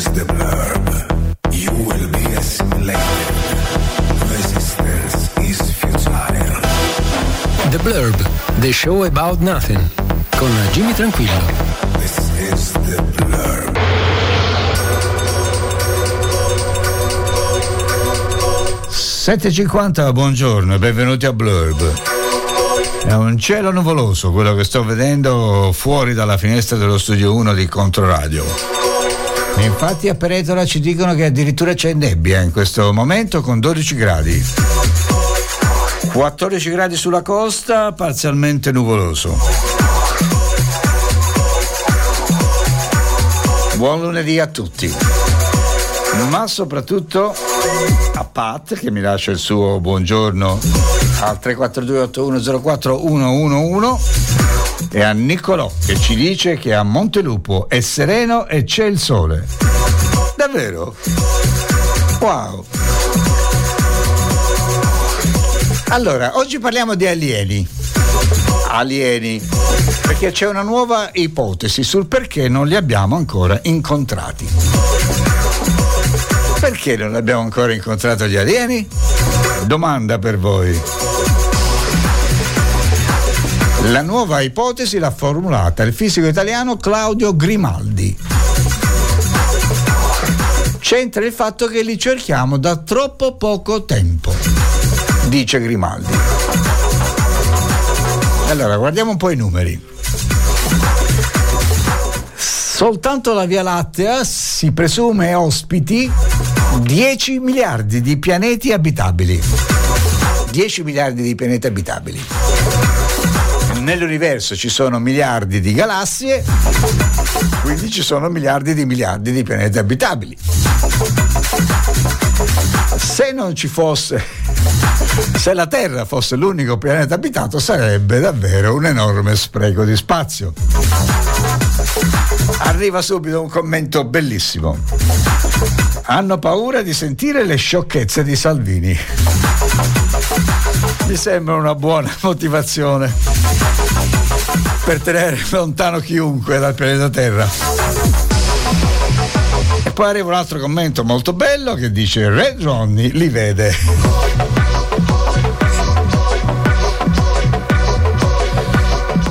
The Blurb, The Show About Nothing, con Jimmy Tranquillo. This is The Blurb. $7.50, buongiorno e benvenuti a Blurb. È un cielo nuvoloso quello che sto vedendo fuori dalla finestra dello studio 1 di Controradio. Infatti a Peretola ci dicono che addirittura c'è nebbia in questo momento con 12 gradi. 14 gradi sulla costa, parzialmente nuvoloso. Buon lunedì a tutti. Ma soprattutto a Pat, che mi lascia il suo buongiorno al 342-8104-111, e a Niccolò, che ci dice che a Montelupo è sereno e c'è il sole. Davvero? Wow! Allora, oggi parliamo di alieni, perché c'è una nuova ipotesi sul perché non li abbiamo ancora incontrati. Perché non abbiamo ancora incontrato gli alieni? Domanda per voi. La nuova ipotesi l'ha formulata il fisico italiano Claudio Grimaldi. C'entra il fatto che li cerchiamo da troppo poco tempo, dice Grimaldi. Allora, guardiamo un po' i numeri. Soltanto la Via Lattea si presume ospiti 10 miliardi di pianeti abitabili. 10 miliardi di pianeti abitabili. Nell'universo ci sono miliardi di galassie, quindi ci sono miliardi di pianeti abitabili. Se non ci fosse, se la Terra fosse l'unico pianeta abitato, sarebbe davvero un enorme spreco di spazio. Arriva subito un commento bellissimo. Hanno paura di sentire le sciocchezze di Salvini. Mi sembra una buona motivazione per tenere lontano chiunque dal pianeta Terra. E poi arriva un altro commento molto bello che dice: Red Ronnie li vede.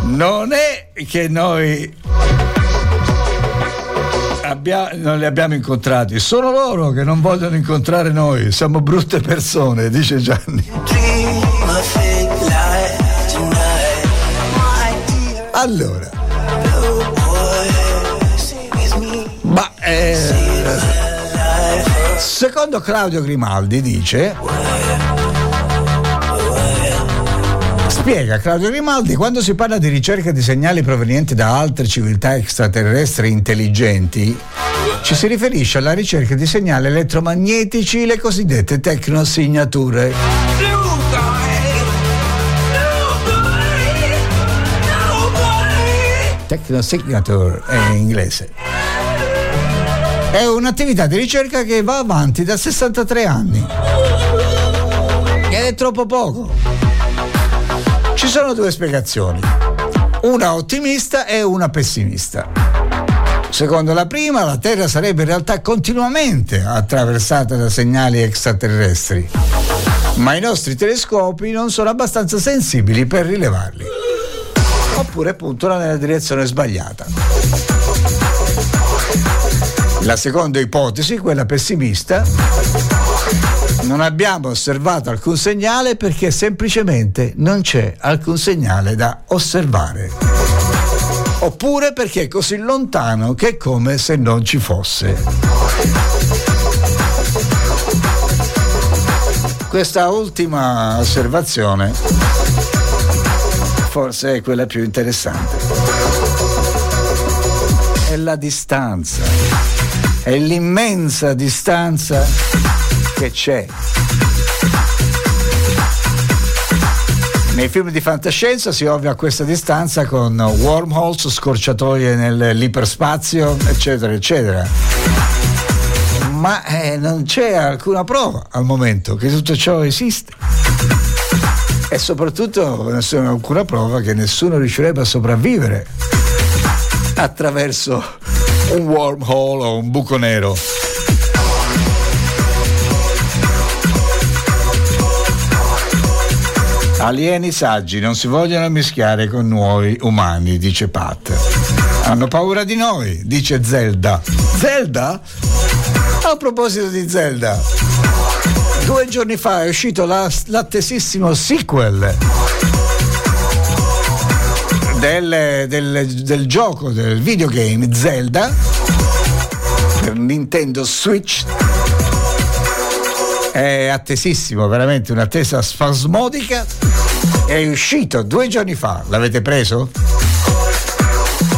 Non è che noi non li abbiamo incontrati, sono loro che non vogliono incontrare noi, siamo brutte persone, dice Gianni. Allora, ma secondo Claudio Grimaldi spiega Claudio Grimaldi, quando si parla di ricerca di segnali provenienti da altre civiltà extraterrestri intelligenti, ci si riferisce alla ricerca di segnali elettromagnetici, le cosiddette tecnosignature. Tecnosignature è in inglese. È un'attività di ricerca che va avanti da 63 anni. Ed è troppo poco. Ci sono due spiegazioni, una ottimista e una pessimista. Secondo la prima, la Terra sarebbe in realtà continuamente attraversata da segnali extraterrestri, ma i nostri telescopi non sono abbastanza sensibili per rilevarli, oppure puntano nella direzione sbagliata. La seconda ipotesi, quella pessimista, non abbiamo osservato alcun segnale perché semplicemente non c'è alcun segnale da osservare, oppure perché è così lontano che è come se non ci fosse. Questa ultima osservazione forse è quella più interessante. È la distanza, è l'immensa distanza che c'è. Nei film di fantascienza si ovvia questa distanza con wormholes, scorciatoie nell'iperspazio, eccetera, eccetera. Ma non c'è alcuna prova al momento che tutto ciò esiste. E soprattutto non c'è alcuna prova che nessuno riuscirebbe a sopravvivere attraverso un wormhole o un buco nero. Alieni saggi non si vogliono mischiare con noi umani, dice Pat. Hanno paura di noi, dice Zelda. Zelda? A proposito di Zelda, 2 giorni fa è uscito l'attesissimo sequel del gioco, del videogame Zelda per Nintendo Switch. È attesissimo, veramente un'attesa spasmodica. È uscito 2 giorni fa. L'avete preso?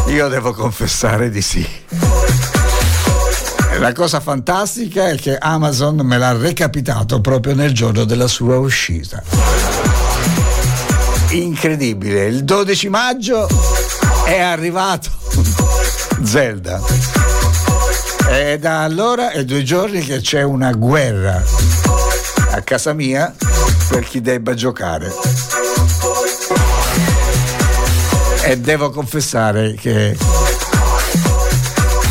Io devo confessare di sì. La cosa fantastica è che Amazon me l'ha recapitato proprio nel giorno della sua uscita. Incredibile, il 12 maggio è arrivato Zelda. E da allora è 2 giorni che c'è una guerra a casa mia per chi debba giocare. E devo confessare che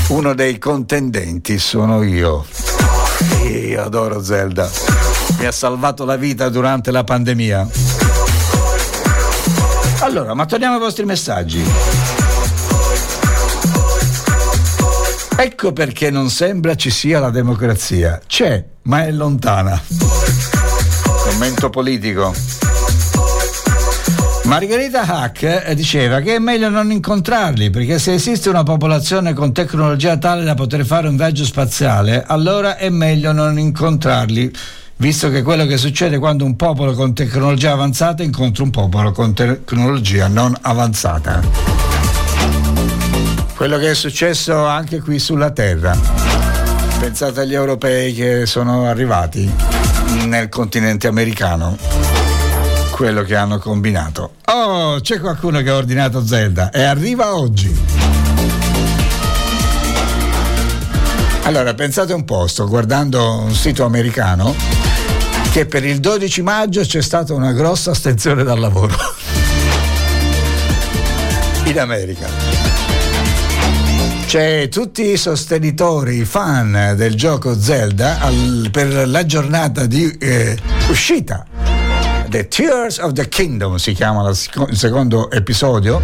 uno dei contendenti sono io. Io adoro Zelda. Mi ha salvato la vita durante la pandemia. Allora, ma torniamo ai vostri messaggi. Ecco perché non sembra ci sia la democrazia. C'è, ma è lontana. Commento politico. Margherita Hack diceva che è meglio non incontrarli, perché se esiste una popolazione con tecnologia tale da poter fare un viaggio spaziale, allora è meglio non incontrarli, visto che quello che succede quando un popolo con tecnologia avanzata incontra un popolo con tecnologia non avanzata. Quello che è successo anche qui sulla Terra. Pensate agli europei che sono arrivati nel continente americano. Quello che hanno combinato. Oh, c'è qualcuno che ha ordinato Zelda e arriva oggi. Allora, pensate un po', sto guardando un sito americano che per il 12 maggio c'è stata una grossa astensione dal lavoro in America. C'è tutti i sostenitori, i fan del gioco Zelda per la giornata di uscita. The Tears of the Kingdom si chiama il secondo episodio.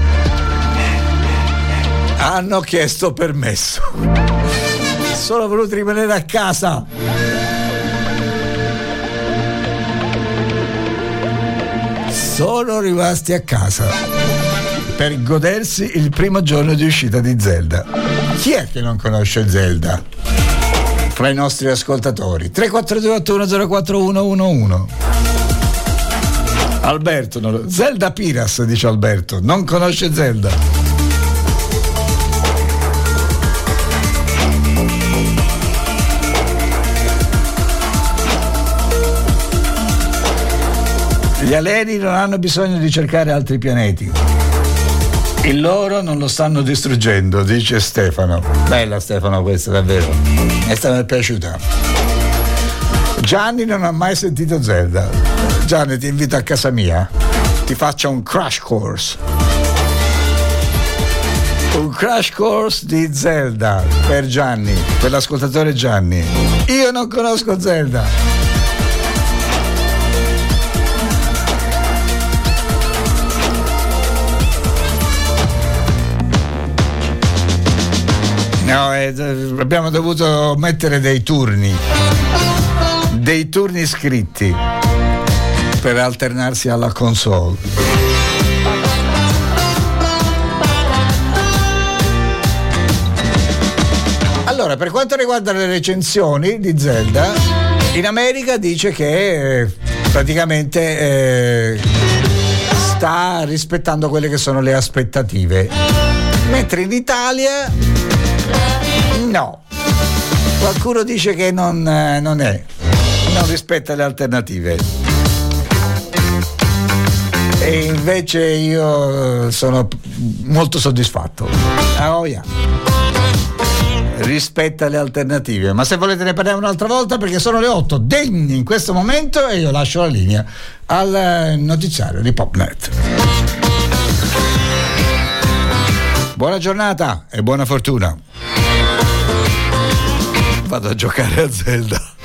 Hanno chiesto permesso. Sono voluti rimanere a casa. Sono rimasti a casa per godersi il primo giorno di uscita di Zelda. Chi è che non conosce Zelda? Fra i nostri ascoltatori. 34281041111. Alberto, Zelda Piras, dice Alberto, non conosce Zelda. Gli alieni non hanno bisogno di cercare altri pianeti. Il loro non lo stanno distruggendo, dice Stefano. Bella Stefano questa, davvero. Questa mi è piaciuta. Gianni non ha mai sentito Zelda. Gianni, ti invito a casa mia, ti faccio un crash course. Un crash course di Zelda per Gianni, per l'ascoltatore Gianni. Io non conosco Zelda. No, abbiamo dovuto mettere dei turni scritti per alternarsi alla console. Allora, per quanto riguarda le recensioni di Zelda, in America dice che praticamente sta rispettando quelle che sono le aspettative, mentre in Italia no. Qualcuno dice che non rispetta le alternative. E invece io sono molto soddisfatto. Oh yeah. Rispetta le alternative. Ma se volete ne parliamo un'altra volta, perché sono le 8 degni in questo momento e io lascio la linea al notiziario di Popnet. Buona giornata e buona fortuna. vado a giocare a Zelda.